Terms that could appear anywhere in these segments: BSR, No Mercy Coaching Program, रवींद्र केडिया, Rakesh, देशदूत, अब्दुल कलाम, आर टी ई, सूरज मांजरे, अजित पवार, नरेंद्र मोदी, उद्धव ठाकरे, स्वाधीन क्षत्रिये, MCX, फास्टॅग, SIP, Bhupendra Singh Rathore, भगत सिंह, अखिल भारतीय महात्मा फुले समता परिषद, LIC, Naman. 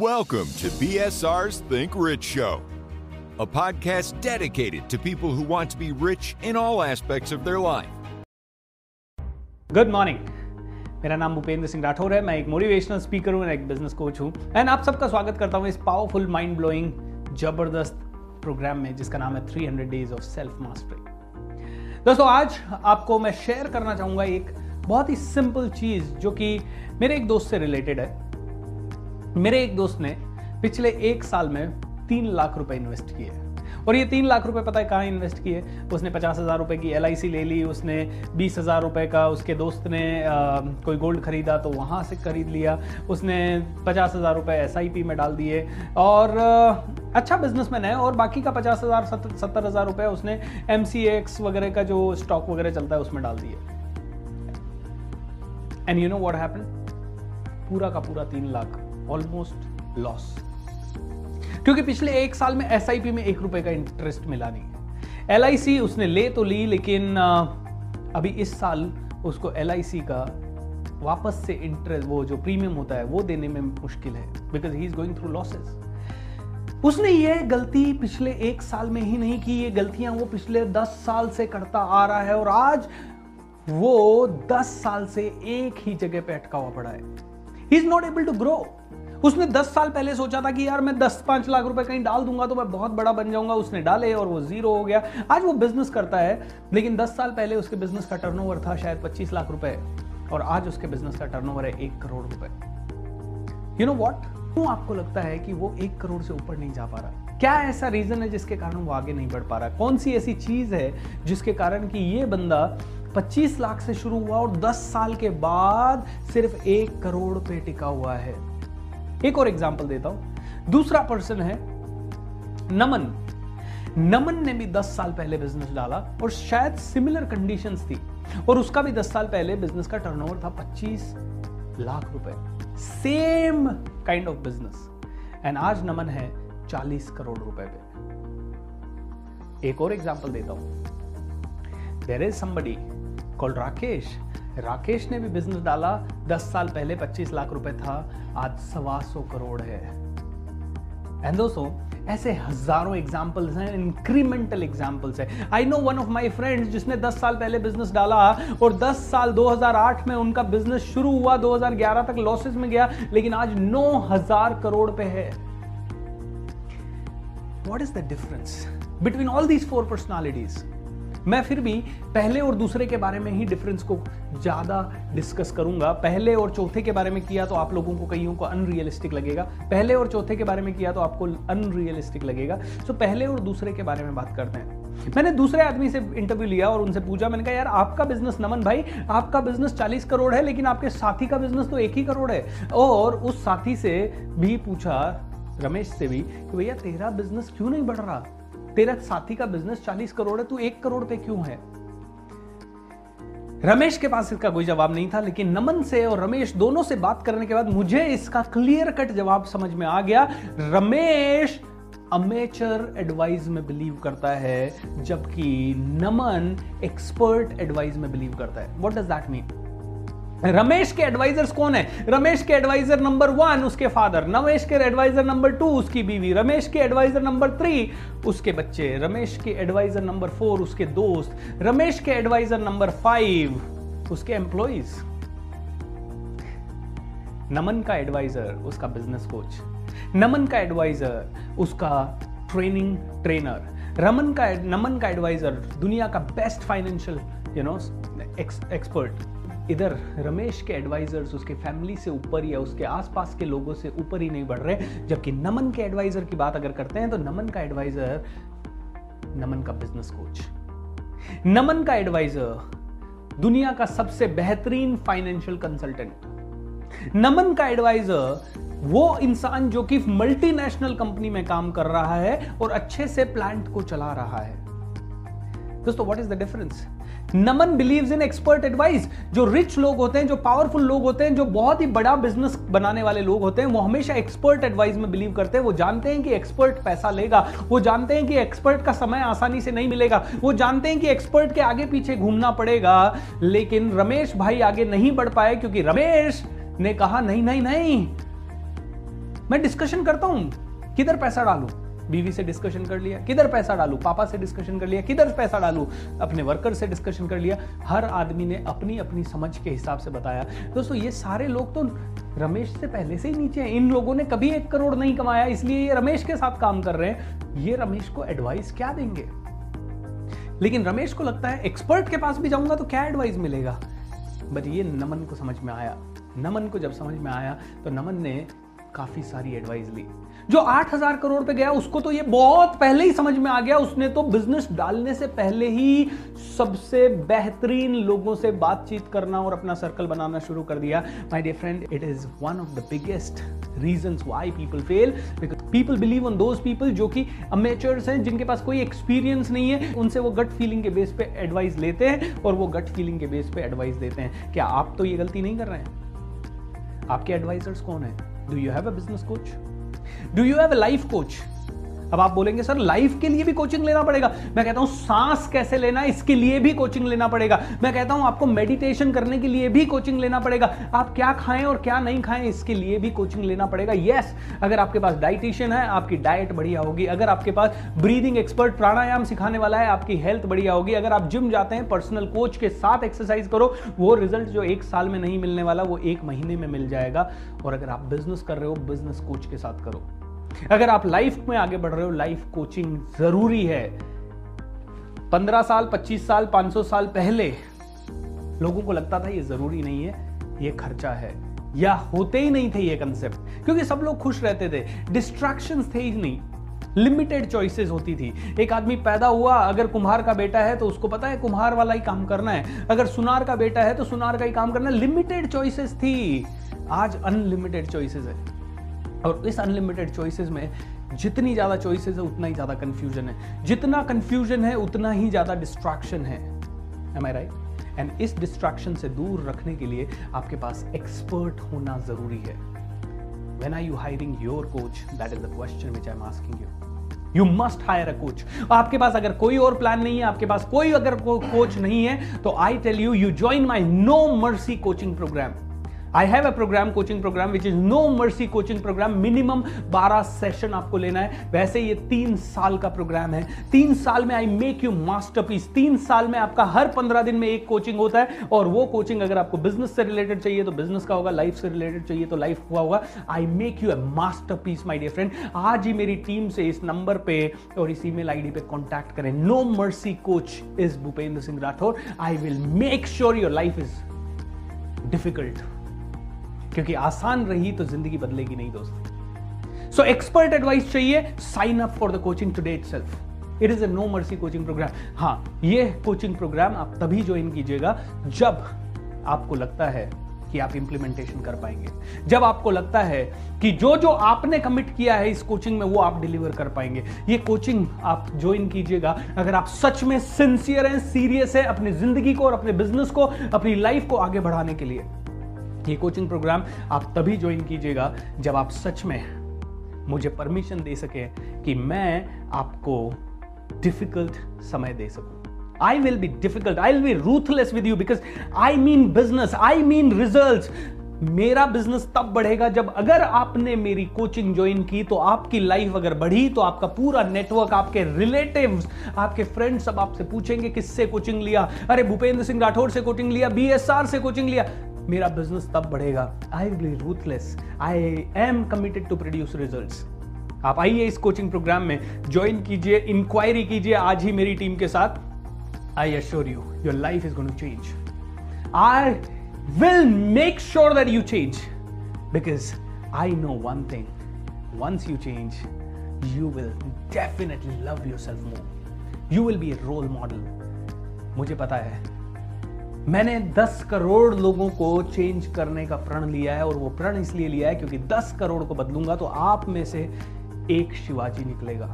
Welcome to BSR's Think Rich Show, a podcast dedicated to people who want to be rich in all aspects of their life. Good morning. मेरा नाम भूपेंद्र सिंह राठौर है. मैं एक motivational speaker हूँ और एक business coach हूँ. And आप सबका स्वागत करता हूँ इस पावरफुल माइंड ब्लोइंग जबरदस्त प्रोग्राम में जिसका नाम है 300 डेज ऑफ सेल्फ मास्टरी. दोस्तों, आज आपको मैं शेयर करना चाहूँगा एक बहुत ही सिंपल चीज़ जो कि मेरे एक दोस्त से रिलेटेड है. मेरे एक दोस्त ने पिछले एक साल में 3 लाख रुपए इन्वेस्ट किए और ये 3 लाख रुपए पता है कहाँ इन्वेस्ट किए. उसने 50,000 रुपए की LIC ले ली, उसने 20,000 रुपए का उसके दोस्त ने कोई गोल्ड खरीदा तो वहाँ से खरीद लिया, उसने 50,000 रुपए SIP में डाल दिए और अच्छा बिजनेसमैन है. और बाकी का 50,000-70,000 रुपए उसने MCX वगैरह का जो स्टॉक वगैरह चलता है उसमें डाल दिए. And you know what happened, पूरा का पूरा 3 लाख ऑलमोस्ट लॉस, क्योंकि पिछले एक साल में SIP में 1 रुपए का इंटरेस्ट मिला नहीं. LIC उसने ले तो ली, लेकिन अभी इस साल उसको LIC का वापस से इंटरेस्ट, वो जो प्रीमियम होता है वो देने में मुश्किल है, because he is going through losses. उसने ये गलती पिछले एक साल में ही नहीं की, ये गलतियां वो पिछले 10 साल से करता आ रहा है और आज वो 10 साल से एक ही जगह पे अटका हुआ पड़ा है. He is not able to grow. उसने 10 साल पहले सोचा था कि यार मैं 10-5 लाख रुपए कहीं डाल दूंगा तो मैं बहुत बड़ा बन जाऊंगा. उसने डाले और वो जीरो हो गया. आज वो बिजनेस करता है, लेकिन 10 साल पहले उसके बिजनेस का टर्नओवर था शायद 25 लाख रुपए और आज उसके बिजनेस का टर्नओवर है 1 करोड़ रुपए. यू नो व्हाट, क्यों आपको लगता है कि वो 1 करोड़ से ऊपर नहीं जा पा रहा? क्या ऐसा रीजन है जिसके कारण वो आगे नहीं बढ़ पा रहा? कौन सी ऐसी चीज है जिसके कारण कि ये बंदा 25 लाख से शुरू हुआ और 10 साल के बाद सिर्फ 1 करोड़ पे टिका हुआ है? एक और एग्जाम्पल देता हूं. दूसरा पर्सन है नमन. नमन ने भी 10 साल पहले बिजनेस डाला और शायद सिमिलर कंडीशंस थी और उसका भी 10 साल पहले बिजनेस का टर्नओवर था 25 लाख रुपए. Same kind of business. And आज नमन है 40 करोड़ रुपए पे. एक और एग्जाम्पल देता हूं. There is somebody called Rakesh. Rakesh ने भी बिजनेस डाला 10 साल पहले 25 लाख रुपए था, आज 125 करोड़ है. एंड दोस्तों, ऐसे हजारों एग्जांपल्स हैं, इंक्रीमेंटल एग्जांपल्स हैं. I know one of my friends जिसने 10 साल पहले बिजनेस डाला और 10 साल 2008 में उनका बिजनेस शुरू हुआ, 2011 तक लॉसेस में गया, लेकिन आज 9,000 करोड़ पे है. What is the difference between all these 4 personalities? मैं फिर भी पहले और दूसरे के बारे में ही डिफरेंस को ज़्यादा डिस्कस करूंगा. पहले और चौथे के बारे में किया तो आप लोगों को, कईयों को अनरियलिस्टिक लगेगा. पहले और चौथे के बारे में किया तो आपको अनरियलिस्टिक लगेगा. सो पहले और दूसरे के बारे में बात करते हैं. मैंने दूसरे आदमी से इंटरव्यू लिया और उनसे पूछा, मैंने कहा यार आपका बिजनेस नमन भाई, आपका बिजनेस 40 करोड़ है लेकिन आपके साथी का बिजनेस तो 1 ही करोड़ है. और उस साथी से भी पूछा, रमेश से भी, कि भैया तेरा बिजनेस क्यों नहीं बढ़ रहा? तेरा साथी का बिजनेस 40 करोड़ है, तू 1 करोड़ पे क्यों है? रमेश के पास इसका कोई जवाब नहीं था, लेकिन नमन से और रमेश दोनों से बात करने के बाद मुझे इसका क्लियर कट जवाब समझ में आ गया. रमेश अमेचर एडवाइस में बिलीव करता है जबकि नमन एक्सपर्ट एडवाइस में बिलीव करता है. What does that mean? Ramesh के एडवाइजर्स कौन है? रमेश के एडवाइजर नंबर 1 उसके फादर, रमेश के एडवाइजर नंबर 2 उसकी बीवी, रमेश के एडवाइजर नंबर 3 उसके बच्चे, रमेश के एडवाइजर नंबर 4 उसके दोस्त, रमेश के एडवाइजर नंबर 5 उसके एम्प्लॉइज. नमन का एडवाइजर उसका बिजनेस कोच, नमन का एडवाइजर उसका ट्रेनिंग ट्रेनर, नमन का एडवाइजर दुनिया का बेस्ट फाइनेंशियल एक्सपर्ट. इधर रमेश के एडवाइजर्स उसके फैमिली से ऊपर या उसके आसपास के लोगों से ऊपर ही नहीं बढ़ रहे. जबकि नमन के एडवाइजर की बात अगर करते हैं तो नमन का एडवाइजर नमन का बिजनेस कोच, नमन का एडवाइजर दुनिया का सबसे बेहतरीन फाइनेंशियल कंसल्टेंट, नमन का एडवाइजर वो इंसान जो कि मल्टीनेशनल कंपनी में काम कर रहा है और अच्छे से प्लांट को चला रहा है. दोस्तों, what is the difference? Naman believes in expert advice. जो रिच लोग होते हैं, जो पावरफुल लोग होते हैं, जो बहुत ही बड़ा बिजनेस बनाने वाले लोग होते हैं, वो हमेशा एक्सपर्ट एडवाइस में बिलीव करते हैं. वो जानते हैं कि एक्सपर्ट पैसा लेगा, वो जानते हैं कि एक्सपर्ट का समय आसानी से नहीं मिलेगा, वो जानते हैं कि एक्सपर्ट के आगे पीछे घूमना पड़ेगा. लेकिन रमेश भाई आगे नहीं बढ़ पाए क्योंकि रमेश ने कहा नहीं नहीं नहीं, मैं डिस्कशन करता हूं किधर पैसा डालूं, बीवी से डिस्कशन कर लिया किधर पैसा डालूं, पापा से डिस्कशन कर लिया किधर पैसा डालूं, अपने वर्कर से डिस्कशन कर लिया। हर आदमी ने अपनी अपनी समझ के हिसाब से बताया। दोस्तों ये सारे लोग तो रमेश से पहले से ही नीचे हैं, इन लोगों ने कभी 1 करोड़ नहीं कमाया, इसलिए ये रमेश के साथ काम कर रहे हैं। ये रमेश को एडवाइस क्या देंगे? लेकिन रमेश को लगता है एक्सपर्ट के पास भी जाऊंगा तो क्या एडवाइस मिलेगा। बट ये नमन को समझ में आया। नमन को जब समझ में आया तो नमन ने काफी सारी एडवाइस ली। जो 8000 करोड़ पे गया उसको तो ये बहुत पहले ही समझ में आ गया, उसने तो बिजनेस डालने से पहले ही सबसे बेहतरीन लोगों से बातचीत करना और अपना सर्कल बनाना शुरू कर दिया। My dear friend, it is one of the biggest reasons why people fail, because people believe on those people जो कि अमेच्योर्स हैं, जिनके पास कोई एक्सपीरियंस नहीं है। उनसे वो गट फीलिंग के बेस पे एडवाइस लेते हैं और वो गट फीलिंग के बेस पे एडवाइस देते हैं। क्या आप तो ये गलती नहीं कर रहे हैं? आपके एडवाइजर्स कौन है? Do you have a business coach? Do you have a life coach? अब आप बोलेंगे सर लाइफ के लिए भी कोचिंग लेना पड़ेगा। मैं कहता हूं सांस कैसे लेना इसके लिए भी कोचिंग लेना पड़ेगा। मैं कहता हूं आपको मेडिटेशन करने के लिए भी कोचिंग लेना पड़ेगा। आप क्या खाएं और क्या नहीं खाएं इसके लिए भी कोचिंग लेना पड़ेगा। यस, अगर आपके पास डाइटिशियन है आपकी डाइट बढ़िया होगी। अगर आपके पास ब्रीदिंग एक्सपर्ट प्राणायाम सिखाने वाला है आपकी हेल्थ बढ़िया होगी। अगर आप जिम जाते हैं पर्सनल कोच के साथ एक्सरसाइज करो, वो रिजल्ट जो 1 साल में नहीं मिलने वाला वो 1 महीने में मिल जाएगा। और अगर आप बिजनेस कर रहे हो बिजनेस कोच के साथ करो। अगर आप लाइफ में आगे बढ़ रहे हो लाइफ कोचिंग जरूरी है। 15 साल 25 साल 500 साल पहले लोगों को लगता था ये जरूरी नहीं है, ये खर्चा है, या होते ही नहीं थे ये कंसेप्ट, क्योंकि सब लोग खुश रहते थे, डिस्ट्रैक्शंस थे ही नहीं, लिमिटेड चॉइसेस होती थी। एक आदमी पैदा हुआ, अगर कुम्हार का बेटा है तो उसको पता है कुम्हार वाला ही काम करना है, अगर सुनार का बेटा है तो सुनार का ही काम करना है। लिमिटेड चॉइसेस थी, आज अनलिमिटेड चॉइसेस है। और इस अनलिमिटेड चॉइसेस में जितनी ज्यादा चॉइसेस है उतना ही ज्यादा कंफ्यूजन है, जितना कंफ्यूजन है उतना ही ज्यादा डिस्ट्रैक्शन है। Am I right? एंड इस डिस्ट्रैक्शन से दूर रखने के लिए आपके पास एक्सपर्ट होना जरूरी है। When are you hiring your coach? That is the question which I'm asking you. You must hire a coach. आपके पास अगर कोई और प्लान नहीं है, आपके पास कोई अगर कोच नहीं है, तो I tell you, you join my No Mercy Coaching Program. I have a program, coaching program, which is No Mercy Coaching Program. Minimum 12 session आपको लेना है। वैसे ये 3 साल का प्रोग्राम है। 3 साल में I make you masterpiece। 3 साल में आपका हर 15 दिन में एक कोचिंग होता है, और वो कोचिंग अगर आपको बिजनेस से रिलेटेड चाहिए तो बिजनेस का होगा, लाइफ से रिलेटेड चाहिए तो लाइफ हुआ होगा। I make you a masterpiece, my dear friend। आज ही मेरी टीम से इस नंबर पे और इस ईमेल आईडी पे कॉन्टैक्ट करें। No Mercy Coach is Bhupendra Singh Rathore. I will make sure your life is difficult, क्योंकि आसान रही तो जिंदगी बदलेगी नहीं दोस्तों। सो एक्सपर्ट एडवाइस चाहिए, sign up for the coaching today itself. It is a no mercy coaching program. हां, ये कोचिंग प्रोग्राम आप तभी ज्वाइन कीजिएगा जब आपको लगता है कि आप इंप्लीमेंटेशन कर पाएंगे, जब आपको लगता है कि जो जो आपने कमिट किया है इस कोचिंग में वो आप डिलीवर कर पाएंगे। ये कोचिंग आप ज्वाइन कीजिएगा अगर आप सच में सिंसियर हैं, सीरियस हैं अपनी जिंदगी को और अपने बिजनेस को, अपनी लाइफ को आगे बढ़ाने के लिए। ये कोचिंग प्रोग्राम आप तभी ज्वाइन कीजिएगा जब आप सच में मुझे परमिशन दे सके कि मैं आपको डिफिकल्ट समय दे सकूं। I will be difficult, I will be ruthless with you because I mean business, I mean results। मेरा बिजनेस तब बढ़ेगा जब अगर आपने मेरी कोचिंग ज्वाइन की तो आपकी लाइफ अगर बढ़ी तो आपका पूरा नेटवर्क, आपके रिलेटिव्स, आपके फ्रेंड्स सब आपसे पूछेंगे किससे कोचिंग लिया, अरे भूपेंद्र सिंह राठौर से कोचिंग लिया, BSR से कोचिंग लिया। मेरा बिजनेस तब बढ़ेगा। I will be ruthless, I am committed to produce results. आप आइए इस कोचिंग प्रोग्राम में ज्वाइन कीजिए, इंक्वायरी कीजिए आज ही मेरी टीम के साथ। I assure you your life is going to change. I will make sure that you change because I know one thing, once you change you will definitely love yourself more, you will be a role model. मुझे पता है मैंने 10 करोड़ लोगों को change करने का प्रण लिया है, और वो प्रण इसलिए लिया है क्योंकि 10 करोड़ को बदलूंगा तो आप में से एक शिवाजी निकलेगा,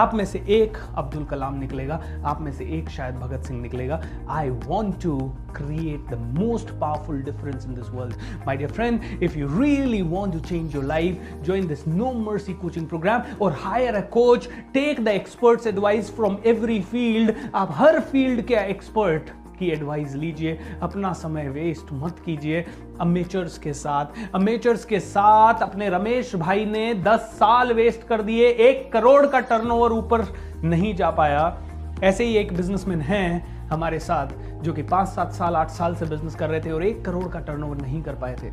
आप में से एक अब्दुल कलाम निकलेगा, आप में से एक शायद भगत सिंह निकलेगा। I want to create the most powerful difference in this world. My dear friend, if you really want to change your life, join this no mercy coaching programme और hire a coach. Take the experts advice from every field. आप हर field के expert की advice लीजिए, अपना समय waste मत कीजिए अमेचर्स के साथ। अमेचर्स के साथ अपने रमेश भाई ने 10 साल वेस्ट कर दिए, 1 करोड़ का टर्नओवर ऊपर नहीं जा पाया। ऐसे ही एक बिजनेसमैन हैं हमारे साथ जो कि 5-7 साल 8 साल से बिजनेस कर रहे थे और 1 करोड़ का टर्नओवर नहीं कर पाए थे।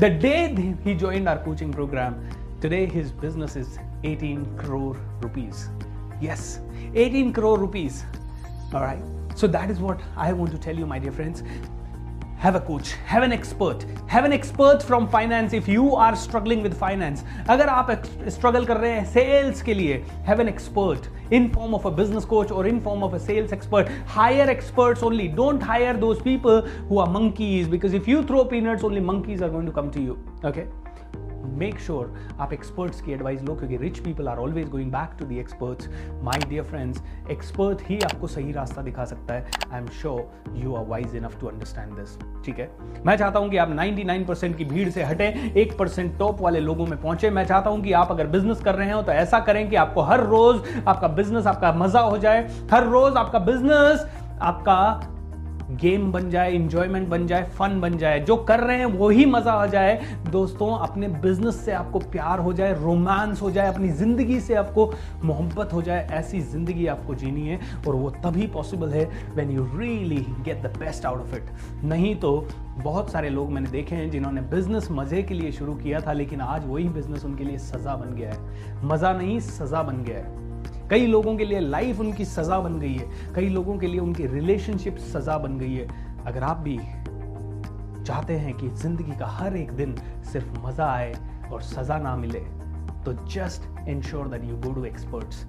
The day he joined our coaching program, today his business is 18 crore rupees. Yes, 18 crore rupees. All right. So that is what I want to tell you, my dear friends. Have a coach, have an expert from finance if you are struggling with finance. अगर आप struggle कर रहे हैं sales के लिए, have an expert in form of a business coach or in form of a sales expert. Hire experts only. Don't hire those people who are monkeys, because if you throw peanuts, only monkeys are going to come to you. Okay? Make sure आप experts की advice लो, क्योंकि rich people are always going back to the experts. My dear friends, expert ही आपको सही रास्ता दिखा सकता है। I am sure you are wise enough to understand this. ठीक है, मैं चाहता हूं कि आप 99% की भीड़ से हटें, 1% टॉप वाले लोगों में पहुंचे। मैं चाहता हूं कि आप अगर बिजनेस कर रहे हो तो ऐसा करें कि आपको हर रोज आपका बिजनेस आपका मजा हो जाए, हर रोज आपका बिजनेस आपका गेम बन जाए, इंजॉयमेंट बन जाए, फन बन जाए, जो कर रहे हैं वो ही मजा आ जाए। दोस्तों, अपने बिजनेस से आपको प्यार हो जाए, रोमांस हो जाए, अपनी जिंदगी से आपको मोहब्बत हो जाए। ऐसी जिंदगी आपको जीनी है और वो तभी पॉसिबल है when you really get the best out of it. नहीं तो बहुत सारे लोग मैंने देखे हैं जिन्होंने बिजनेस मजे के लिए शुरू किया था, लेकिन आज वही बिजनेस उनके लिए सजा बन गया है। मजा नहीं, सजा बन गया है। कई लोगों के लिए लाइफ उनकी सजा बन गई है, कई लोगों के लिए उनकी रिलेशनशिप सजा बन गई है। अगर आप भी चाहते हैं कि जिंदगी का हर एक दिन सिर्फ मजा आए और सजा ना मिले, तो just ensure that you go to experts,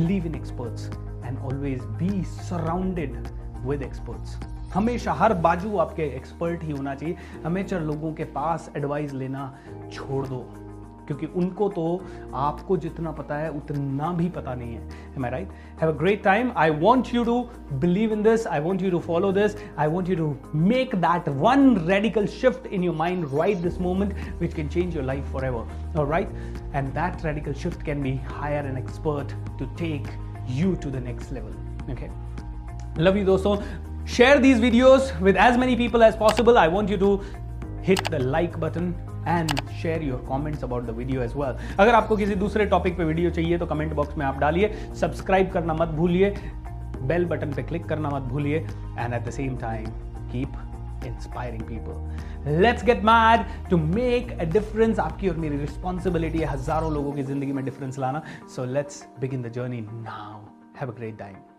believe in experts and always be surrounded with experts. हमेशा हर बाजू आपके एक्सपर्ट ही होना चाहिए। अमेचर लोगों के पास एडवाइस लेना छोड़ दो, क्योंकि उनको तो आपको जितना पता है उतना भी पता नहीं है। Am I right? Have a great time. I want you to believe in this. I want you to follow this. I want you to make that one radical shift in your mind right this moment, which can change your life forever. All right? And that radical shift can be hire an expert to take you to the next level. Okay? Love you, दोस्तों. Share these videos with as many people as possible. I want you to hit the like button and share your comments about the video as well. अगर आपको किसी दूसरे topic पे video चाहिए तो comment box में आप डालिए। सब्सक्राइब करना मत भूलिए, बेल बटन पे क्लिक करना मत भूलिए, and at the same time keep inspiring people. Let's get mad to make a difference. आपकी और मेरी रिस्पॉन्सिबिलिटी है हजारों लोगों की जिंदगी में डिफरेंस लाना. So let's begin the journey now. Have a great time.